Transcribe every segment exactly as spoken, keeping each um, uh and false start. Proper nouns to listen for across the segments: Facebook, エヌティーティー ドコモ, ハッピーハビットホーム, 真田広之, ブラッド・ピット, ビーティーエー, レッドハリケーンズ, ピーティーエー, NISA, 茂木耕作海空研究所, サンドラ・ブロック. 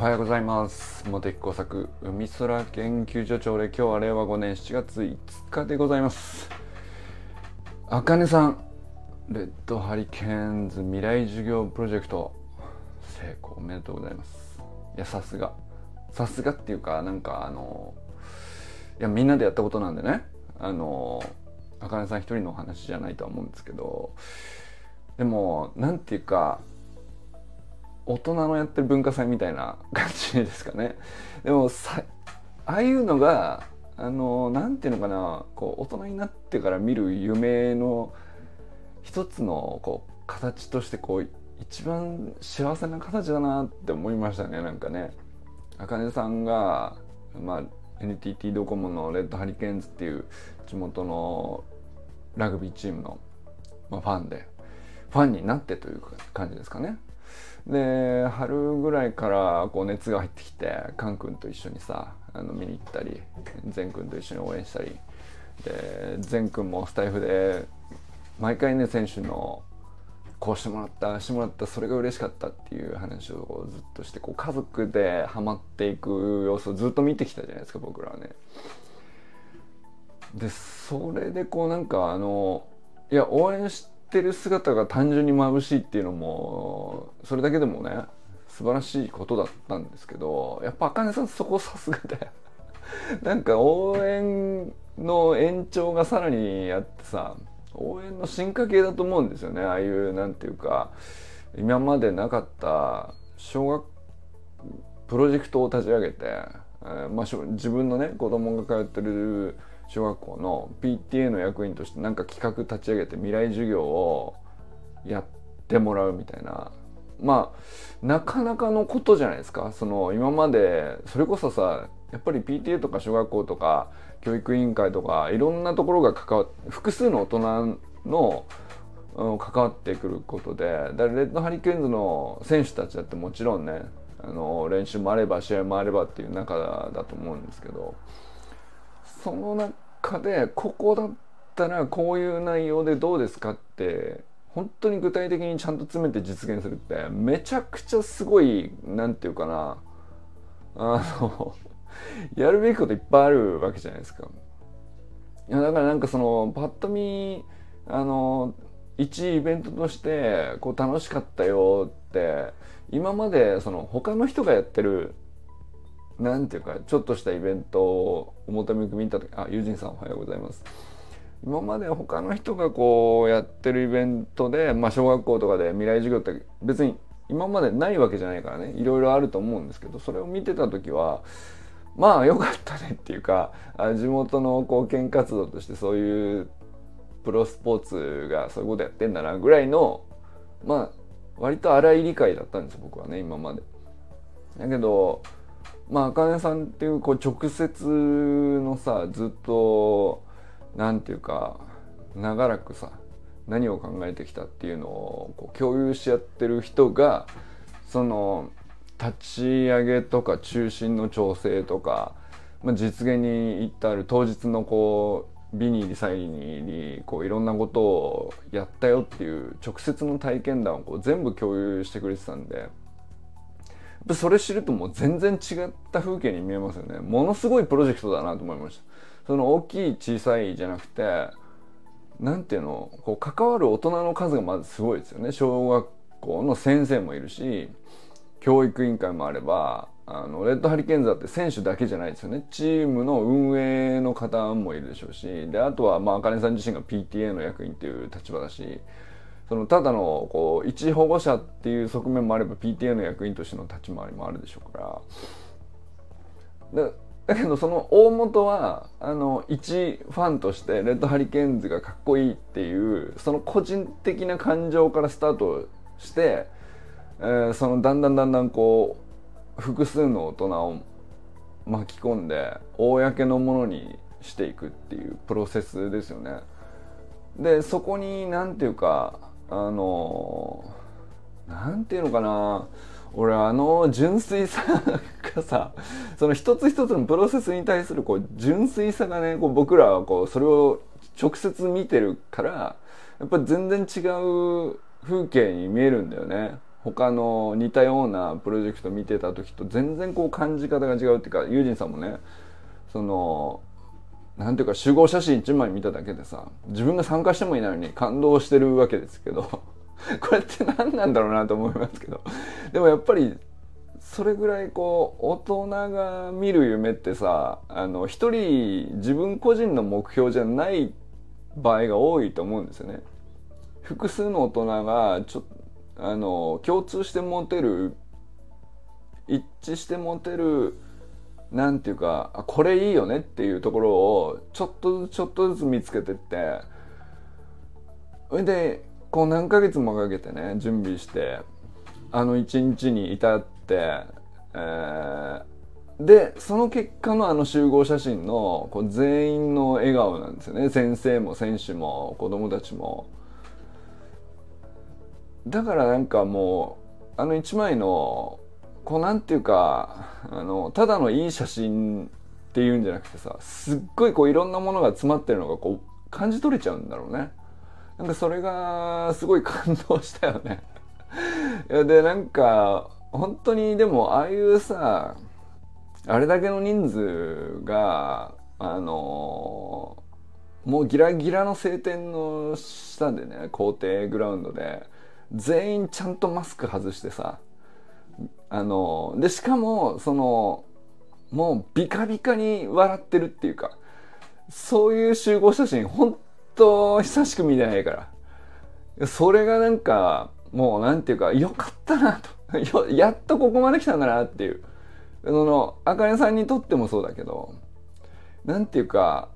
おはようございます。茂木耕作海空研究所朝礼、今日はれいわごねんしちがついつかでございます。あかねさん、レッドハリケーンズ未来授業プロジェクト成功おめでとうございます。いや、さすがさすがっていうか、なんかあのいやみんなでやったことなんでね、あのあかねさん一人のお話じゃないとは思うんですけど、でもなんていうか大人のやってる文化祭みたいな感じですかね。でもさ、ああいうのがあのなんていうのかな、こう大人になってから見る夢の一つのこう形として、こう一番幸せな形だなって思いましたね。なんかね、あかねさんが、まあ、エヌティーティー ドコモのレッドハリケーンズっていう地元のラグビーチームの、まあ、ファンでファンになってという感じですかね。で、春ぐらいからこう熱が入ってきて、カン君と一緒にさ、あの見に行ったり、ゼン君と一緒に応援したり、でゼン君もスタイフで毎回ね、選手のこうしてもらった、ああしてもらった、それが嬉しかったっていう話をずっとして、こう家族でハマっていく様子をずっと見てきたじゃないですか、僕らはね。で、それでこうなんかあの、いや応援してってる姿が単純に眩しいっていうのも、それだけでもね素晴らしいことだったんですけど、やっぱあかねさんそこさすがでなんか応援の延長がさらにあってさ、応援の進化系だと思うんですよね。ああいうなんていうか、今までなかった小学プロジェクトを立ち上げて、まあ、自分のね子供が通ってる小学校の ピーティーエー の役員としてなんか企画立ち上げて未来授業をやってもらうみたいな、まあなかなかのことじゃないですか。その今までそれこそさ、やっぱり ピーティーエー とか小学校とか教育委員会とかいろんなところが関わって、複数の大人の関わってくることで、だレッドハリケーンズの選手たちだってもちろんね、あの練習もあれば試合もあればっていう中だと思うんですけど、その中でここだったらこういう内容でどうですかって本当に具体的にちゃんと詰めて実現するってめちゃくちゃすごい、なんていうかな、あのやるべきこといっぱいあるわけじゃないですか。いやだからなんかそのパッと見あの一イベントとしてこう楽しかったよって、今までその他の人がやってるなんていうかちょっとしたイベントを表向き見た時、あ、友人さんおはようございます。今まで他の人がこうやってるイベントで、まあ、小学校とかで未来授業って別に今までないわけじゃないからね、いろいろあると思うんですけど、それを見てた時はまあ良かったねっていうか、地元の貢献活動としてそういうプロスポーツがそういうことやってんだなぐらいの、まあ割と荒い理解だったんです僕はね、今まで。だけどまあ、あかねさんっていう、こう直接のさ、ずっとなんていうか長らくさ何を考えてきたっていうのをこう共有し合ってる人が、その立ち上げとか中心の調整とか、まあ、実現に至る当日のこうビニーリサイにこういろんなことをやったよっていう直接の体験談をこう全部共有してくれてたんで、それ知るともう全然違った風景に見えますよね。ものすごいプロジェクトだなと思いました。その大きい小さいじゃなくて、なんていうの、こう関わる大人の数がまずすごいですよね。小学校の先生もいるし、教育委員会もあれば、あのレッドハリケーンズだって選手だけじゃないですよね。チームの運営の方もいるでしょうし、であとはまああかねさん自身が ピーティーエー の役員という立場だし、そのただのこう一保護者っていう側面もあれば ピーティーエー の役員としての立ち回りもあるでしょうから。だ、だけどその大元はあの一ファンとしてレッドハリケーンズがかっこいいっていうその個人的な感情からスタートして、えー、そのだんだんだんだんこう複数の大人を巻き込んで公のものにしていくっていうプロセスですよね。でそこになんていうかあのなんていうのかな、俺あの純粋さがさ、その一つ一つのプロセスに対するこう純粋さがね、こう僕らはこうそれを直接見てるからやっぱり全然違う風景に見えるんだよね。他の似たようなプロジェクト見てた時と全然こう感じ方が違うっていうか、ユージンさんもね、そのなんていうか集合写真いちまい見ただけでさ、自分が参加してもいないのに感動してるわけですけどこれって何なんだろうなと思いますけど、でもやっぱりそれぐらいこう大人が見る夢ってさ、あの一人自分個人の目標じゃない場合が多いと思うんですよね。複数の大人がちょっとあの共通して持てる、一致して持てる、なんていうか、あ、これいいよねっていうところをちょっとずつちょっとずつ見つけてって、それでこう何ヶ月もかけてね準備して、あの一日に至って、えー、でその結果のあの集合写真のこう全員の笑顔なんですよね。先生も選手も子供たちも。だからなんかもうあの一枚のこうなんていうか、あのただのいい写真っていうんじゃなくてさ、すっごいこういろんなものが詰まってるのがこう感じ取れちゃうんだろうね。なんかそれがすごい感動したよねいやでなんか本当にでもああいうさ、あれだけの人数があのもうギラギラの晴天の下でね、校庭グラウンドで全員ちゃんとマスク外してさ、あのでしかもそのもうビカビカに笑ってるっていうか、そういう集合写真本当久しく見てないから、それがなんかもうなんていうか、よかったなとやっとここまで来たんだなっていう、そのあかねさんにとってもそうだけど、なんていうか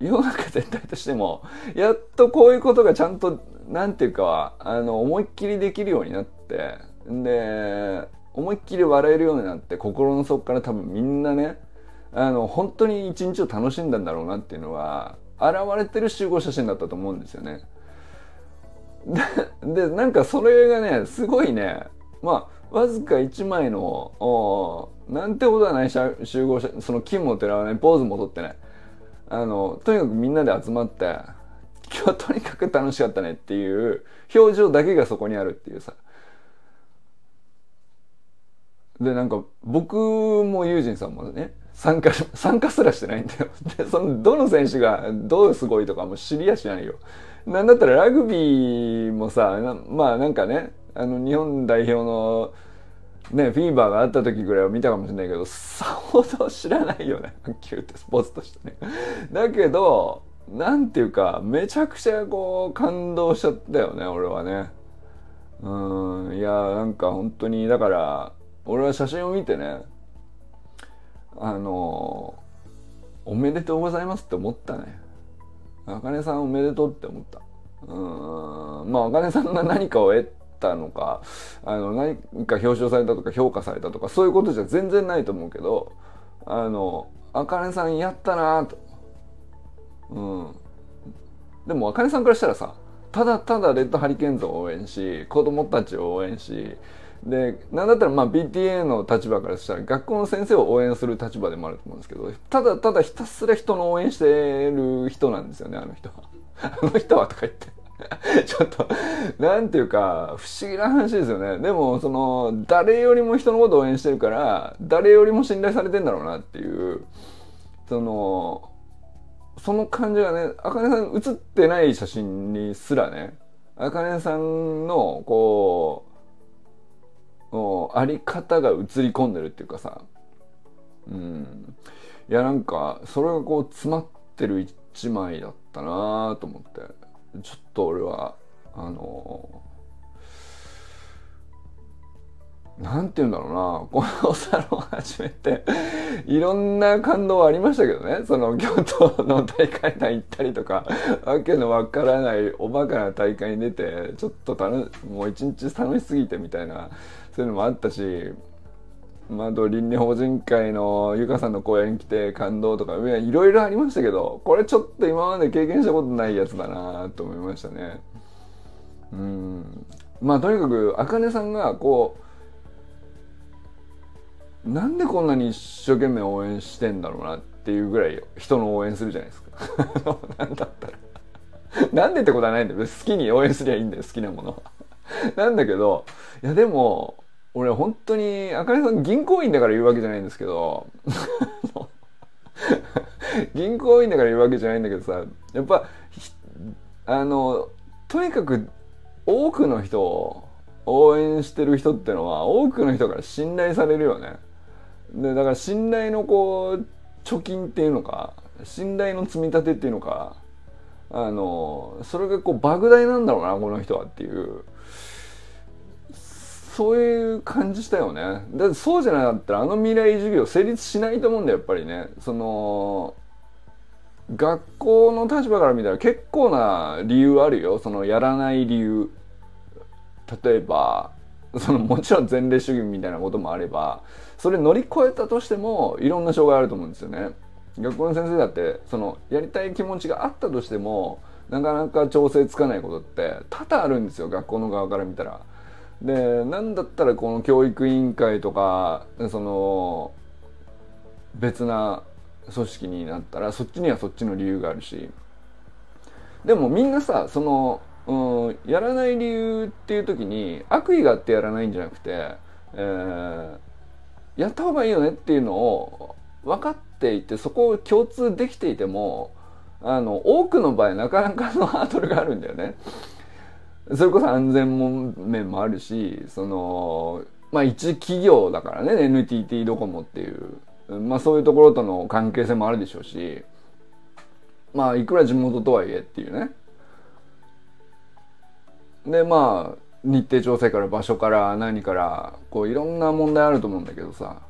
世の中全体としてもやっとこういうことがちゃんとなんていうか、あの思いっきりできるようになって、で思いっきり笑えるようになって、心の底から多分みんなね、あの本当に一日を楽しんだんだろうなっていうのは現れてる集合写真だったと思うんですよね。で, でなんかそれがねすごいね、まあわずかいちまいのなんてことはない集合写真、その金も寺はねポーズも取ってね、あのとにかくみんなで集まって今日とにかく楽しかったねっていう表情だけがそこにあるっていうさ。でなんか僕もユージンさんもね参加参加すらしてないんだよ。でそのどの選手がどうすごいとかも知りやしないよ。なんだったらラグビーもさ、まあなんかね、あの日本代表のねフィーバーがあった時ぐらいは見たかもしれないけど、さほど知らないよね卓球ってスポーツとしてね。だけどなんていうかめちゃくちゃこう感動しちゃったよね俺はね。うーん、いやなんか本当にだから俺は写真を見てね、あのおめでとうございますって思ったね。あかねさんおめでとうって思った。うーん、まああかねさんが何かを得たのか、あの何か表彰されたとか評価されたとかそういうことじゃ全然ないと思うけど、あのあかねさんやったなと。うん、でもあかねさんからしたらさ、ただただレッドハリケーンズを応援し、子供たちを応援し、でなんだったらまあ ビーティーエー の立場からしたら学校の先生を応援する立場でもあると思うんですけど、ただただひたすら人の応援してる人なんですよねあの人はあの人はとか言ってちょっとなんていうか不思議な話ですよね。でもその誰よりも人のことを応援してるから、誰よりも信頼されてんだろうなっていう、そのその感じがね、あかねさん写ってない写真にすらね、あかねさんのこうあり方が映り込んでるっていうかさ、うん、いやなんかそれがこう詰まってる一枚だったなと思って、ちょっと俺はあのー、なんて言うんだろうな、このお皿を始めていろんな感動はありましたけどね、その京都の大会に行ったりとか、わけのわからないおバカな大会に出てちょっと楽もう一日楽しすぎてみたいな、そういうのもあったし、まあ、倫理法人会のゆかさんの公演来て感動とかいろいろありましたけど、これちょっと今まで経験したことないやつだなと思いましたね。うん、まあとにかくあかねさんがこうなんでこんなに一生懸命応援してんだろうなっていうぐらい人の応援するじゃないですかなんだったらなんでってことはないんだよ、好きに応援すりゃいいんだよ、好きなものはなんだけど、いやでも俺本当にあかねさん銀行員だから言うわけじゃないんですけど銀行員だから言うわけじゃないんだけどさ、やっぱあのとにかく多くの人を応援してる人ってのは多くの人から信頼されるよね。でだから信頼のこう貯金っていうのか、信頼の積み立てっていうのか、あのそれがこう莫大なんだろうなこの人はっていう、そういう感じしたよね。だってそうじゃなかったらあの未来授業成立しないと思うんだよやっぱりね。その学校の立場から見たら結構な理由あるよ、そのやらない理由。例えばそのもちろん前例主義みたいなこともあれば、それ乗り越えたとしてもいろんな障害あると思うんですよね。学校の先生だってそのやりたい気持ちがあったとしてもなかなか調整つかないことって多々あるんですよ、学校の側から見たら。でなんだったらこの教育委員会とかその別な組織になったらそっちにはそっちの理由があるし、でもみんなさその、うん、やらない理由っていう時に悪意があってやらないんじゃなくて、えー、やった方がいいよねっていうのを分かっていて、そこを共通できていてもあの多くの場合なかなかのハードルがあるんだよね。それこそ安全面もあるし、そのまあ一企業だからね エヌティーティー ドコモっていう、まあ、そういうところとの関係性もあるでしょうし、まあいくら地元とはいえっていうね。でまあ日程調整から場所から何からこういろんな問題あると思うんだけどさ、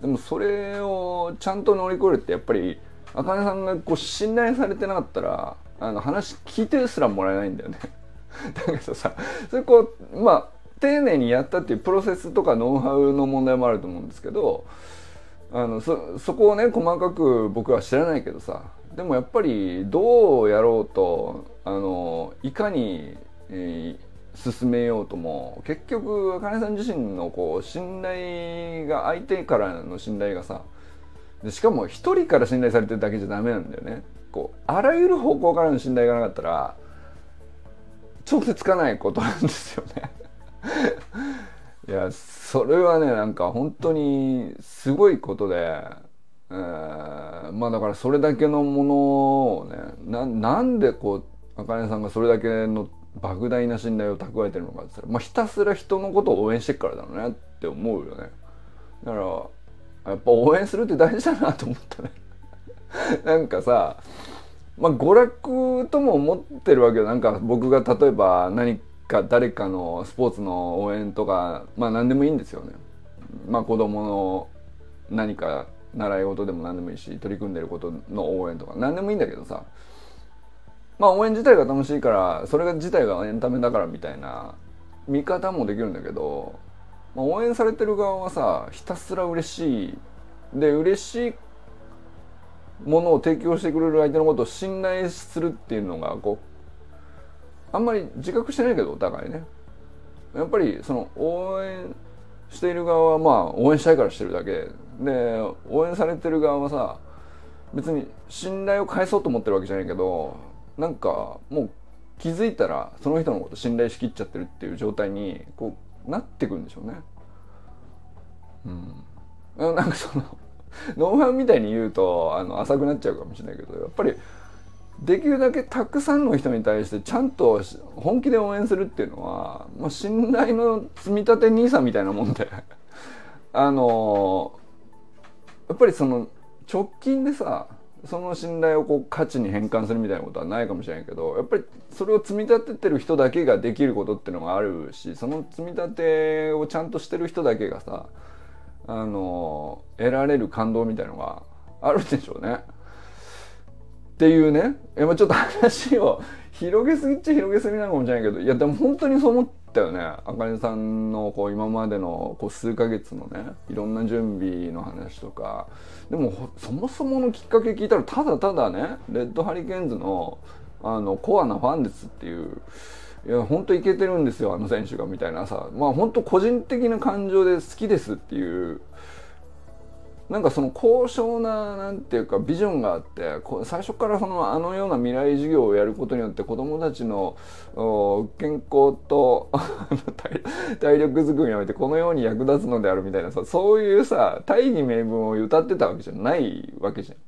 でもそれをちゃんと乗り越えるってやっぱりあかねさんがこう信頼されてなかったらあの話聞いてすらもらえないんだよね。だけどさ、それこうまあ丁寧にやったっていうプロセスとかノウハウの問題もあると思うんですけど、あの そ, そこをね細かく僕は知らないけどさ、でもやっぱりどうやろうとあのいかに、えー、進めようとも結局あかねさん自身のこう信頼が、相手からの信頼がさ、でしかも一人から信頼されてるだけじゃダメなんだよね。こうあらゆる方向からの信頼がなかったら調整つかないことなんですよねいやそれはねなんか本当にすごいことで、えー、まあだからそれだけのものをね な, なんでこうあかねさんがそれだけの莫大な信頼を蓄えてるのかって言ったら、まあ、ひたすら人のことを応援してっからだろうねって思うよね。だからやっぱ応援するって大事だなと思ったねなんかさまあ、娯楽とも思ってるわけよ。なんか僕が例えば何か誰かのスポーツの応援とか、まあ何でもいいんですよね。まあ子供の何か習い事でも何でもいいし、取り組んでることの応援とか何でもいいんだけどさ、まあ応援自体が楽しいからそれが自体がエンタメだからみたいな見方もできるんだけど、まあ、応援されてる側はさひたすら嬉しいで嬉しいものを提供してくれる相手のことを信頼するっていうのがこうあんまり自覚してないけどお互いね、やっぱりその応援している側はまあ応援したいからしてるだけで、応援されてる側はさ別に信頼を返そうと思ってるわけじゃないけど、なんかもう気づいたらその人のこと信頼しきっちゃってるっていう状態にこうなってくるんでしょうね。うん、なんかそのノウハウみたいに言うとあの浅くなっちゃうかもしれないけど、やっぱりできるだけたくさんの人に対してちゃんと本気で応援するっていうのは、まあ、信頼の積み立てニーサみたいなもんであのやっぱりその直近でさその信頼をこう価値に変換するみたいなことはないかもしれないけど、やっぱりそれを積み立ててる人だけができることっていうのがあるし、その積み立てをちゃんとしてる人だけがさあの得られる感動みたいのがあるんでしょうねっていうね。ちょっと話を広げすぎっちゃ広げすぎなのかもしれないけど、いやでも本当にそう思ったよね。あかねさんのこう今までのこう数ヶ月のねいろんな準備の話とか、でもそもそものきっかけ聞いたらただただねレッドハリケーンズ の, あのコアなファンですっていう、いや本当イケてるんですよあの選手がみたいなさ、まあ本当個人的な感情で好きですっていうなんかその高尚ななんていうかビジョンがあって、最初からそのあのような未来授業をやることによって子どもたちの健康と体力づくりにおいてこのように役立つのであるみたいなさ、そういうさ大義名分を歌ってたわけじゃないわけじゃん。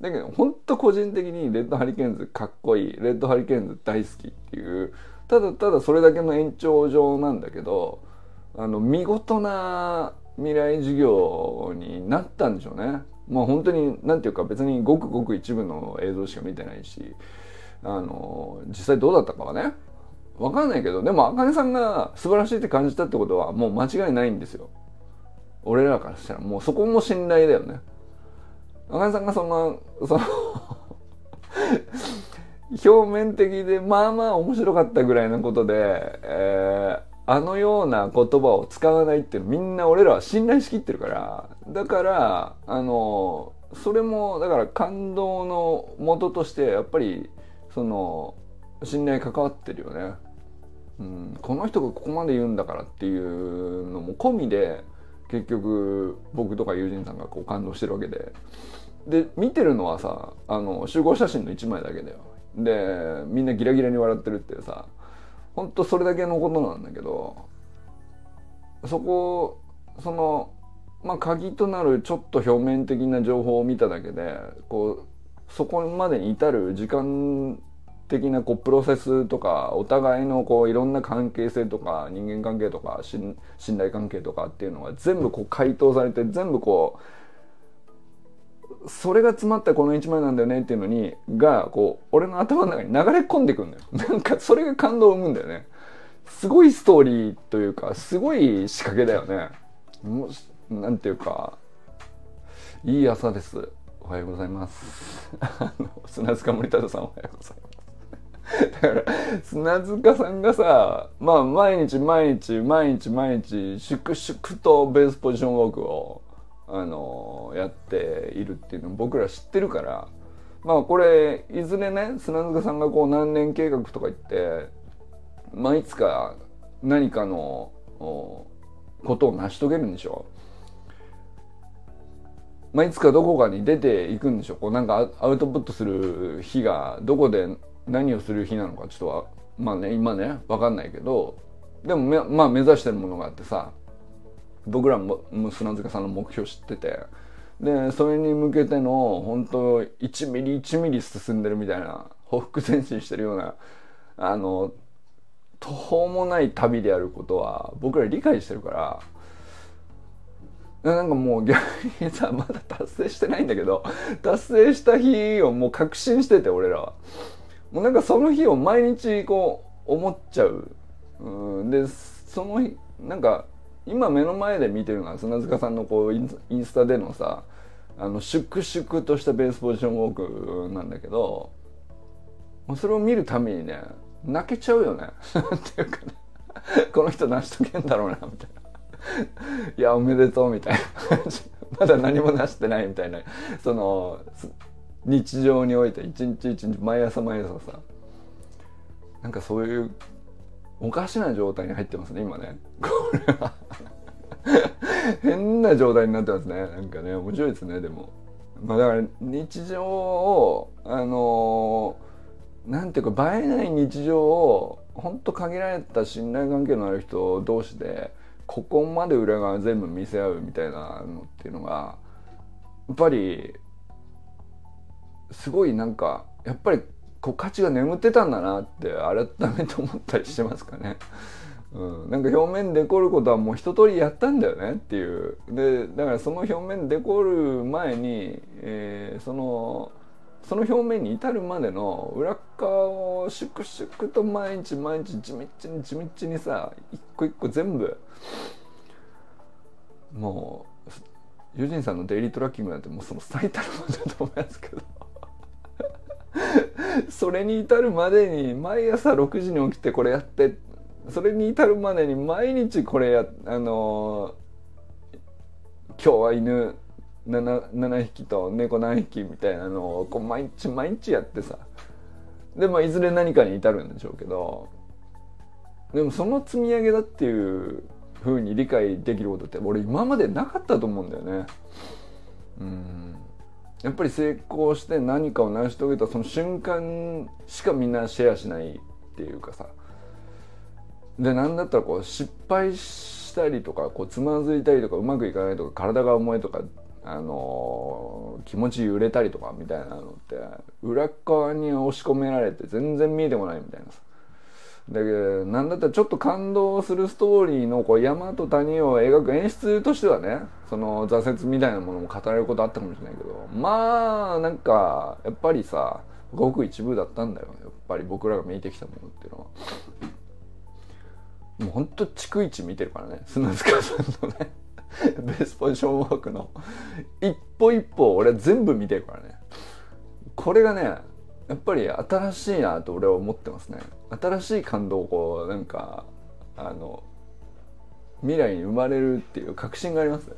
だけど本当個人的にレッドハリケーンズかっこいい、レッドハリケーンズ大好きっていうただただそれだけの延長上なんだけど、あの見事な未来授業になったんでしょうね。もう本当になんていうか別にごくごく一部の映像しか見てないし、あの実際どうだったかはね分かんないけど、でもあかねさんが素晴らしいって感じたってことはもう間違いないんですよ、俺らからしたら。もうそこも信頼だよね。あかねさんがそんなその表面的でまあまあ面白かったぐらいのことで、えーあのような言葉を使わないってみんな俺らは信頼しきってるから、だからあのそれもだから感動の元としてやっぱりその信頼関わってるよね、うん、この人がここまで言うんだからっていうのも込みで結局僕とか友人さんがこう感動してるわけで、で見てるのはさあの集合写真のいちまいだけだよ。でみんなギラギラに笑ってるってさ、本当それだけのことなんだけど、そこそのまあ鍵となるちょっと表面的な情報を見ただけでこうそこまでに至る時間的なこうプロセスとかお互いのこういろんな関係性とか人間関係とか信頼関係とかっていうのが全部こう回答されて、全部こうそれが詰まったこの一枚なんだよねっていうのにがこう俺の頭の中に流れ込んでくるんだよ。なんかそれが感動を生むんだよね。すごいストーリーというかすごい仕掛けだよね。もうなんていうかいい朝です、おはようございます。あの砂塚森忠さんおはようございます。だから砂塚さんがさ、まあ毎日毎日毎日毎日粛々とベースポジションウォークをあのやっているっていうのを僕ら知ってるから、まあこれいずれね砂塚さんがこう何年計画とか言って、まあ、いつか何かのことを成し遂げるんでしょう、まあ、いつかどこかに出ていくんでしょう、こうなんかアウトプットする日がどこで何をする日なのかちょっとはまあね今ね分かんないけど、でもめまあ目指してるものがあってさ、僕らも砂塚さんの目標知ってて、でそれに向けての本当いちミリいちミリ進んでるみたいなほふく前進してるようなあの途方もない旅であることは僕ら理解してるから、なんかもう逆にさまだ達成してないんだけど達成した日をもう確信してて、俺らはもうなんかその日を毎日こう思っちゃう、うん、でその日なんか今目の前で見てるのは砂塚さんのこうインスタでのさあの粛々としたベースポジションウォークなんだけど、もうそれを見るためにね泣けちゃうよねっていうかねこの人成し遂げんだろうなみたいないやおめでとうみたいなまだ何も成してないみたいな、その日常において一日一日毎朝毎朝さなんかそういうおかしな状態に入ってますね今ねこれは変な状態になってますね。なんかね面白いですね。でもまあだから日常をあのー、なんていうか映えない日常を本当限られた信頼関係のある人同士でここまで裏側全部見せ合うみたいなのっていうのがやっぱりすごいなんかやっぱりこう価値が眠ってたんだなって改めて思ったりしてますかね。うん、なんか表面デコることはもう一通りやったんだよねっていう。で、だからその表面デコる前に、えー、そのその表面に至るまでの裏側を粛々と毎日毎日地道に地道にさ一個一個全部もうユジンさんのデイリートラッキングなんてもうその最たるものだと思いますけど。それに至るまでに毎朝ろくじに起きてこれやって、それに至るまでに毎日これやあのー、今日は犬 7, 7匹と猫何匹みたいなのをこう毎日毎日やってさ、でもいずれ何かに至るんでしょうけど、でもその積み上げだっていう風に理解できることって俺今までなかったと思うんだよね。うん、やっぱり成功して何かを成し遂げたその瞬間しかみんなシェアしないっていうかさ、でなんだったらこう失敗したりとかこうつまずいたりとかうまくいかないとか体が重いとか、あのー、気持ち揺れたりとかみたいなのって裏側に押し込められて全然見えてこないみたいなさ、だけどなんだったらちょっと感動するストーリーのこう山と谷を描く演出としてはね、その挫折みたいなものも語られることあったかもしれないけど、まあなんかやっぱりさごく一部だったんだよ、やっぱり僕らが見えてきたものっていうのは。もうほんと逐一見てるからね、砂塚さんのねベースポジションワークの一歩一歩俺は全部見てるからね。これがねやっぱり新しいなと俺は思ってますね。新しい感動をこうなんかあの未来に生まれるっていう確信があります、ね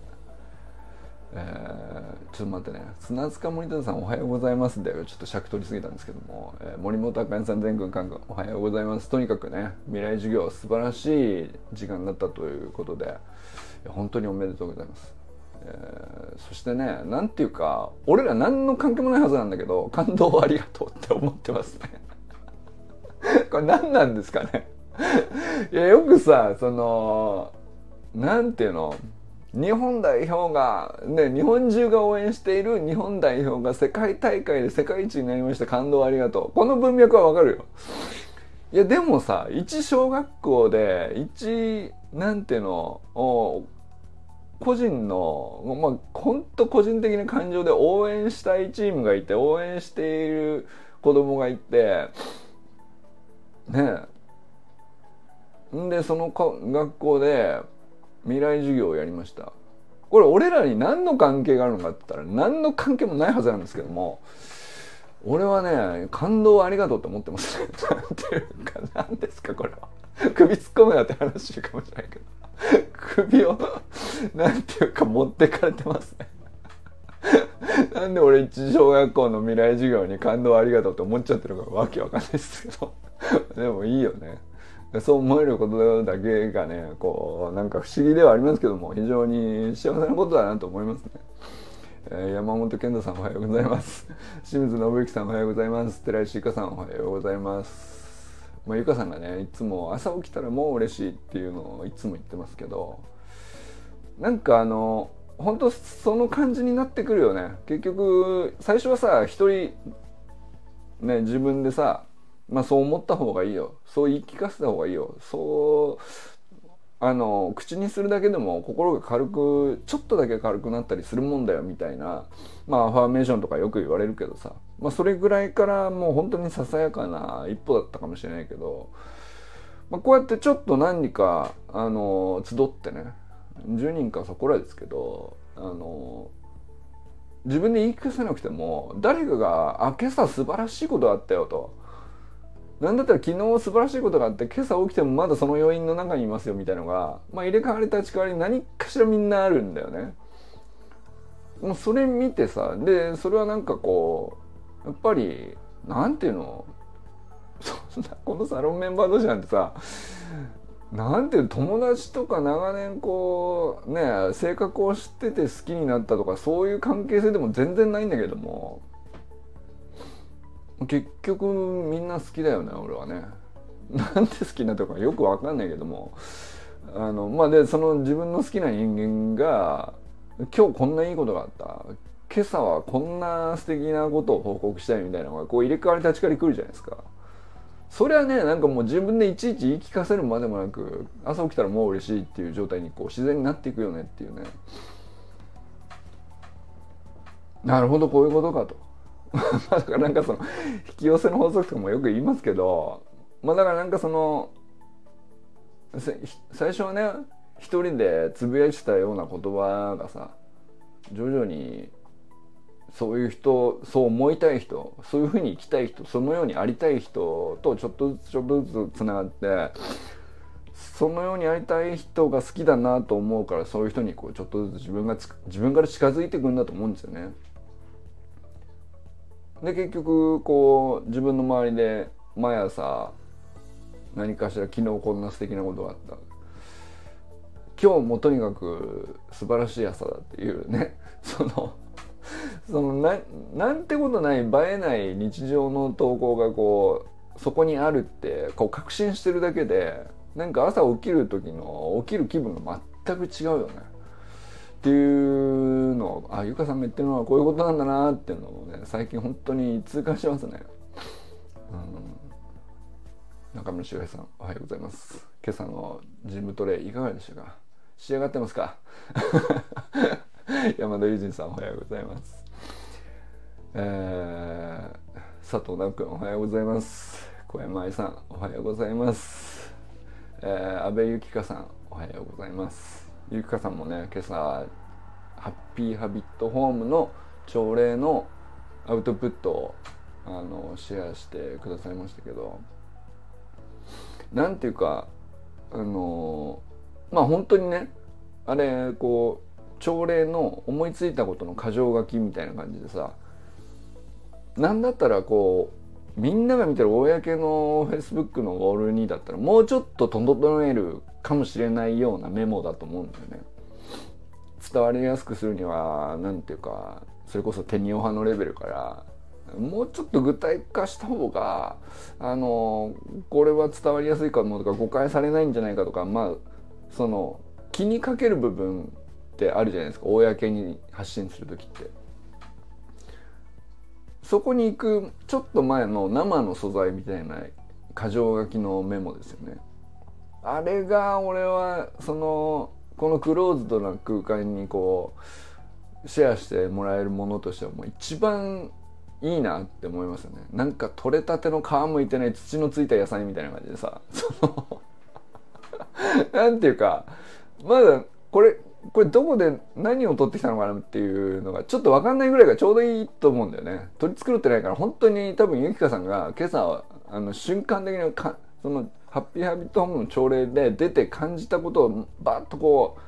えー、ちょっと待ってね、砂塚森田さんおはようございますでちょっと尺取りすぎたんですけども、えー、森本あかねさん全軍官軍おはようございます。とにかくね未来授業素晴らしい時間だったということで本当におめでとうございます。えー、そしてね、なんていうか俺ら何の関係もないはずなんだけど感動をありがとうって思ってますねこれ何なんですかねいやよくさ、そのなんていうの、日本代表が、ね、日本中が応援している日本代表が世界大会で世界一になりました、感動をありがとう、この文脈はわかるよ。いやでもさ、一小学校で一なんていうのを個人の、まあ、ほんと個人的な感情で応援したいチームがいて応援している子供がいてねえ、んでその学校で未来授業をやりました。これ俺らに何の関係があるのかって言ったら何の関係もないはずなんですけども、俺はね感動をありがとうって思ってますなんていうか何ですかこれは首突っ込むなって話かもしれないけど首をなんていうか持ってかれてますねなんで俺一小学校の未来授業に感動ありがとうって思っちゃってるかわけわかんないですけどでもいいよね、そう思えることだけがねこうなんか不思議ではありますけども非常に幸せなことだなと思いますね。えー、山本健太さんおはようございます。清水信之さんおはようございます。寺石ゆかさんおはようございます。まあ、ゆかさんがねいつも朝起きたらもう嬉しいっていうのをいつも言ってますけど、なんかあの本当その感じになってくるよね。結局最初はさ一人ね自分でさ、まあそう思った方がいいよ、そう言い聞かせた方がいいよ、そうあの口にするだけでも心が軽くちょっとだけ軽くなったりするもんだよみたいな、まあアファーメーションとかよく言われるけどさ、まあ、それぐらいからもう本当にささやかな一歩だったかもしれないけど、まあ、こうやってちょっと何かあの集ってねじゅうにんかそこらですけど、あの自分で言い聞かせなくても誰かがあ今朝素晴らしいことがあったよと、なんだったら昨日素晴らしいことがあって今朝起きてもまだその余韻の中にいますよみたいなのが、まあ、入れ替わり立ち替わり何かしらみんなあるんだよね。もうそれ見てさ、でそれはなんかこうやっぱりなんていうの、そんなこのサロンメンバー同士なんてさなんていう友達とか長年こうね性格を知ってて好きになったとかそういう関係性でも全然ないんだけども、結局みんな好きだよね俺はね。なんで好きなとかよくわかんないけども、あのまあでその自分の好きな人間が今日こんないいことがあった、今朝はこんな素敵なことを報告したいみたいなのがこう入れ替わり立ち替わり来るじゃないですか。それはねなんかもう自分でいちいち言い聞かせるまでもなく朝起きたらもう嬉しいっていう状態にこう自然になっていくよねっていうね。なるほどこういうことかとだからなんかその引き寄せの法則とかもよく言いますけど、まあだからなんかその最初はね一人でつぶやいてたような言葉がさ徐々にそういう人、そう思いたい人、そういうふうに生きたい人、そのようにありたい人とちょっとずつちょっとずつつながって、そのようにありたい人が好きだなと思うからそういう人にこうちょっとずつ自分がつ自分から近づいていくんだと思うんですよね。で結局こう自分の周りで毎朝何かしら昨日こんな素敵なことがあった、今日もとにかく素晴らしい朝だっていうね、そのその な, なんてことない映えない日常の投稿がこうそこにあるってこう確信してるだけで、なんか朝起きる時の起きる気分が全く違うよねっていうのを、あ、ゆかさんが言ってるのはこういうことなんだなっていうのをね、最近本当に痛感してますね。うん、中村修平さん、おはようございます。今朝のジムトレいかがでしたか？仕上がってますか？山田友人さん、おはようございます。えー、佐藤直君、おはようございます。小山愛さん、おはようございます。えー、安倍由紀香さん、おはようございます。由紀香さんもね、今朝ハッピーハビットホームの朝礼のアウトプットをあのシェアしてくださいましたけど、なんていうかあのまあ本当にね、あれこう朝礼の思いついたことの箇条書きみたいな感じでさ、なんだったらこうみんなが見てる公の Facebook のウォールにだったらもうちょっと整えるかもしれないようなメモだと思うんだよね。伝わりやすくするにはなんていうか、それこそ手におはのレベルからもうちょっと具体化した方があのこれは伝わりやすいかもとか、誤解されないんじゃないかとか、まあその気にかける部分ってあるじゃないですか、公に発信するときって。そこに行くちょっと前の生の素材みたいな箇条書きのメモですよね。あれが俺はそのこのクローズドな空間にこうシェアしてもらえるものとしてはもう一番いいなって思いますよね。なんか取れたての皮むいてない土のついた野菜みたいな感じでさ、そのなんていうか、まだこれこれどこで何を取ってきたのかなっていうのがちょっと分かんないぐらいがちょうどいいと思うんだよね。取り繕ってないから、本当に多分ゆきかさんが今朝あの瞬間的にかそのハッピーハビットホームの朝礼で出て感じたことをバーッとこ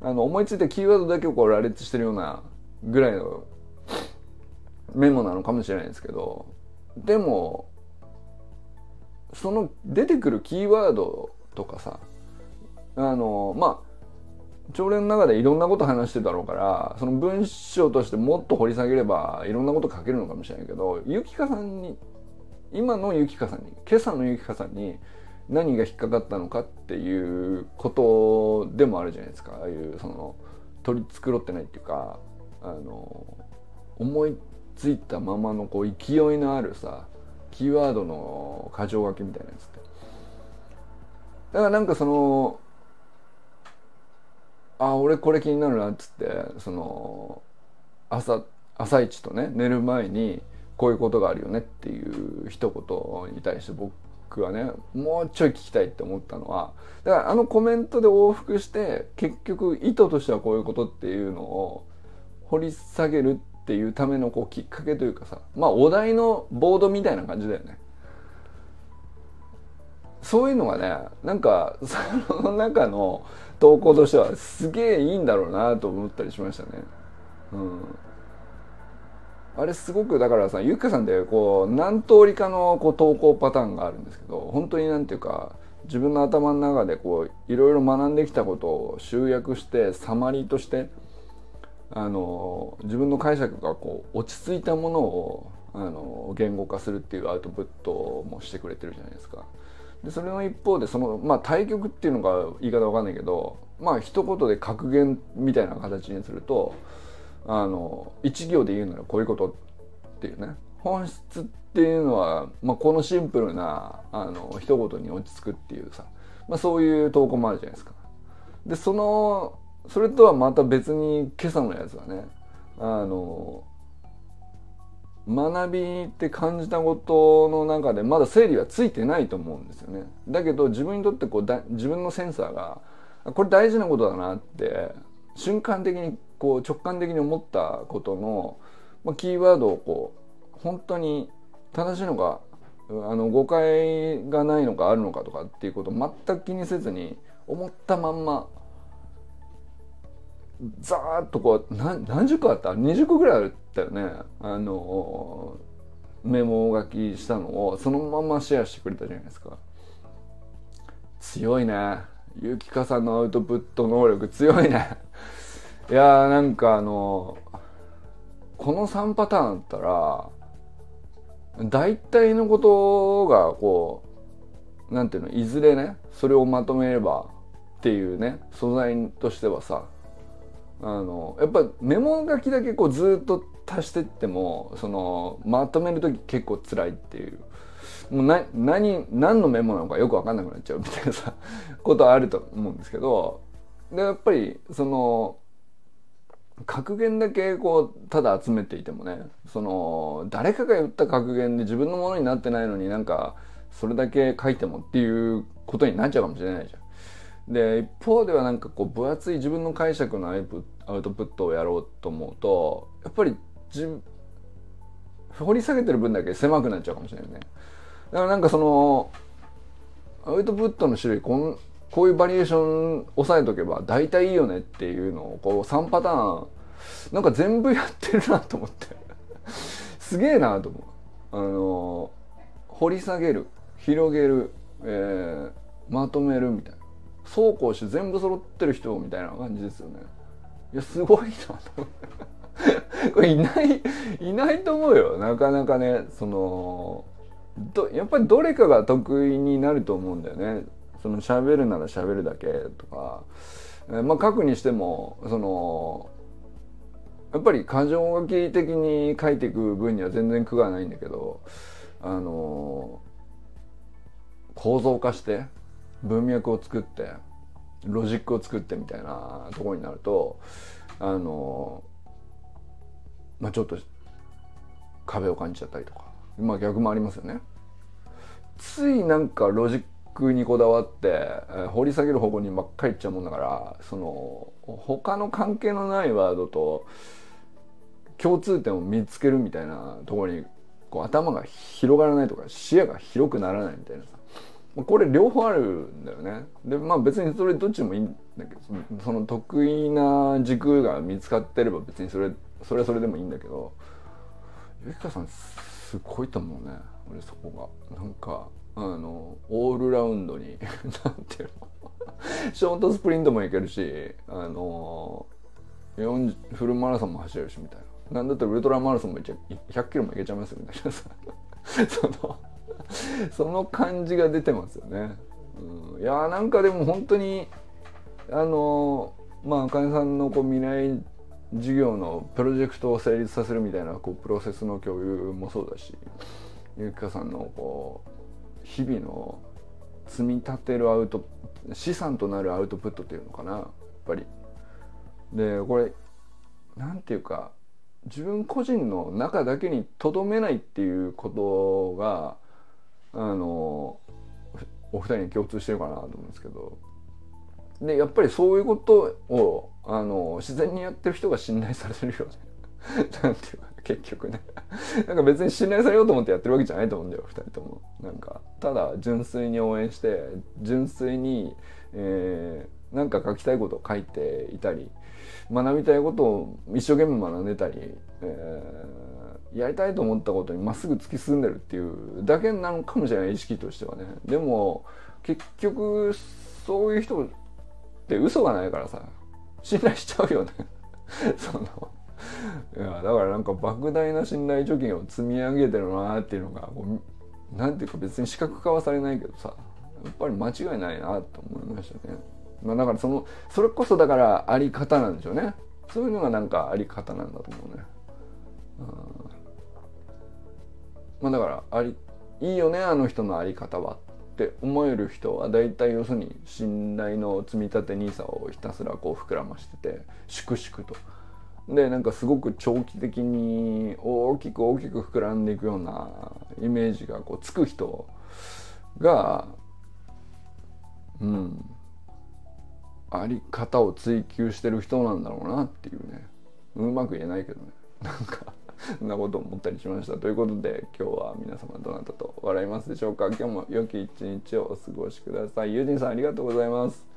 うあの思いついたキーワードだけをこう羅列してるようなぐらいのメモなのかもしれないですけど、でもその出てくるキーワードとかさ、あのまあ朝礼の中でいろんなこと話してるだろうから、その文章としてもっと掘り下げればいろんなこと書けるのかもしれないけど、ゆきかさんに今のゆきかさんに今朝のゆきかさんに何が引っかかったのかっていうことでもあるじゃないですか。ああいうその取り繕ってないっていうか、あの思いついたままのこう勢いのあるさキーワードの箇条書きみたいなやつって、だからなんかそのあ、俺これ気になるなっつって、その朝朝一とね寝る前にこういうことがあるよねっていう一言に対して僕はねもうちょい聞きたいって思ったのは、だからあのコメントで往復して結局意図としてはこういうことっていうのを掘り下げるっていうためのこうきっかけというかさ、まあお題のボードみたいな感じだよね。そういうのがね、なんかその中の投稿としてはすげえいいんだろうなと思ったりしましたね。うん、あれすごくだからさ、ゆっかさんってこう何通りかのこう投稿パターンがあるんですけど、本当になんていうか自分の頭の中でこういろいろ学んできたことを集約してサマリーとしてあの自分の解釈がこう落ち着いたものをあの言語化するっていうアウトプットもしてくれてるじゃないですか。でそれの一方でその、まあ、対局っていうのが言い方わかんないけど、まあ一言で格言みたいな形にするとあの一行で言うならこういうことっていうね、本質っていうのは、まあ、このシンプルなあの一言に落ち着くっていうさ、まあ、そういう投稿もあるじゃないですか。でそのそれとはまた別に今朝のやつはね、あの学びって感じたことの中でまだ整理はついてないと思うんですよね。だけど自分にとってこうだ自分のセンサーがこれ大事なことだなって瞬間的にこう直感的に思ったことの、まあ、キーワードをこう本当に正しいのかあの誤解がないのかあるのかとかっていうことを全く気にせずに思ったまんまざーっとこう 何, 何十個あったにじゅっこぐらいあったよね、あのメモ書きしたのをそのままシェアしてくれたじゃないですか。強いね、ゆきかさんのアウトプット能力強いね。いやーなんかあのこのさんパターンだったら大体のことがこうなんていうの、いずれねそれをまとめればっていうね、素材としてはさ、あのやっぱメモ書きだけこうずっと足してってもそのまとめるとき結構辛いっていう、もうな何何のメモなのかよく分かんなくなっちゃうみたいなさことはあると思うんですけど、でやっぱりその格言だけこうただ集めていてもね、その誰かが言った格言で自分のものになってないのになんかそれだけ書いてもっていうことになっちゃうかもしれないじゃん。で一方ではなんかこう分厚い自分の解釈のアウトプットをやろうと思うとやっぱり自掘り下げてる分だけ狭くなっちゃうかもしれないね。だからなんかそのアウトプットの種類こんこういうバリエーション抑えとけば大体いいよねっていうのをこうさんパターンなんか全部やってるなと思ってすげえなと思う。あの掘り下げる、広げる、えー、まとめるみたいな、そうこうして全部揃ってる人みたいな感じですよね。いやすごいなと思ってこれいないいないと思うよ、なかなかね。そのどやっぱりどれかが得意になると思うんだよね。その喋るなら喋るだけとか、えー、まあ書くにしてもそのやっぱり箇条書き的に書いていく分には全然苦がないんだけど、あのー、構造化して文脈を作ってロジックを作ってみたいなところになると、あのー、まあちょっと壁を感じちゃったりとか、まあ逆もありますよね。ついなんかロジックにこだわって、えー、掘り下げる方向にばっかりいっちゃうもんだから、その他の関係のないワードと共通点を見つけるみたいなところにこう頭が広がらないとか視野が広くならないみたいなさ、これ両方あるんだよね。でまあ別にそれどっちもいいんだけど、その、その得意な軸が見つかってれば別にそれ、それはそれでもいいんだけど、ゆきかさんすごいと思うね。俺そこがなんかあのオールラウンドになんていうのショートスプリントもいけるし、あのよんじゅうフルマラソンも走れるしみたいな、なんだったらウルトラマラソンもいけひゃくキロもいけちゃいますよみたいなさそのその感じが出てますよね、うん、いやなんかでも本当にあのまああかねさんのこう未来事業のプロジェクトを成立させるみたいなこうプロセスの共有もそうだし、ゆきかさんのこう日々の積み立てるアウト資産となるアウトプットっていうのかな、やっぱりでこれなんていうか自分個人の中だけにとどめないっていうことがあのお二人に共通してるかなと思うんですけど、でやっぱりそういうことをあの自然にやってる人が信頼されてるよねなんていうか結局ねなんか別に信頼されようと思ってやってるわけじゃないと思うんだよふたりとも。なんかただ純粋に応援して純粋に、えー、なんか書きたいことを書いていたり学びたいことを一生懸命学んでたり、えー、やりたいと思ったことにまっすぐ突き進んでるっていうだけなのかもしれない、意識としてはね。でも結局そういう人って嘘がないからさ信頼しちゃうよねそのいやだからなんか莫大な信頼貯金を積み上げてるなっていうのがこうなんていうか別に視覚化はされないけどさ、やっぱり間違いないなと思いましたね。まあ、だからそのそれこそだからあり方なんでしょうね。そういうのがなんかあり方なんだと思うね。うん、まあだからありいいよねあの人のあり方はって思える人はだいたい要するに信頼の積み立てニーサをひたすらこう膨らましてて粛々と。でなんかすごく長期的に大きく大きく膨らんでいくようなイメージがこうつく人が、うん、あり方を追求してる人なんだろうなっていうね、うまく言えないけどね、なんかそんなことを思ったりしました。ということで今日は皆様どなたと笑いますでしょうか。今日も良き一日をお過ごしください。ユージンさんありがとうございます。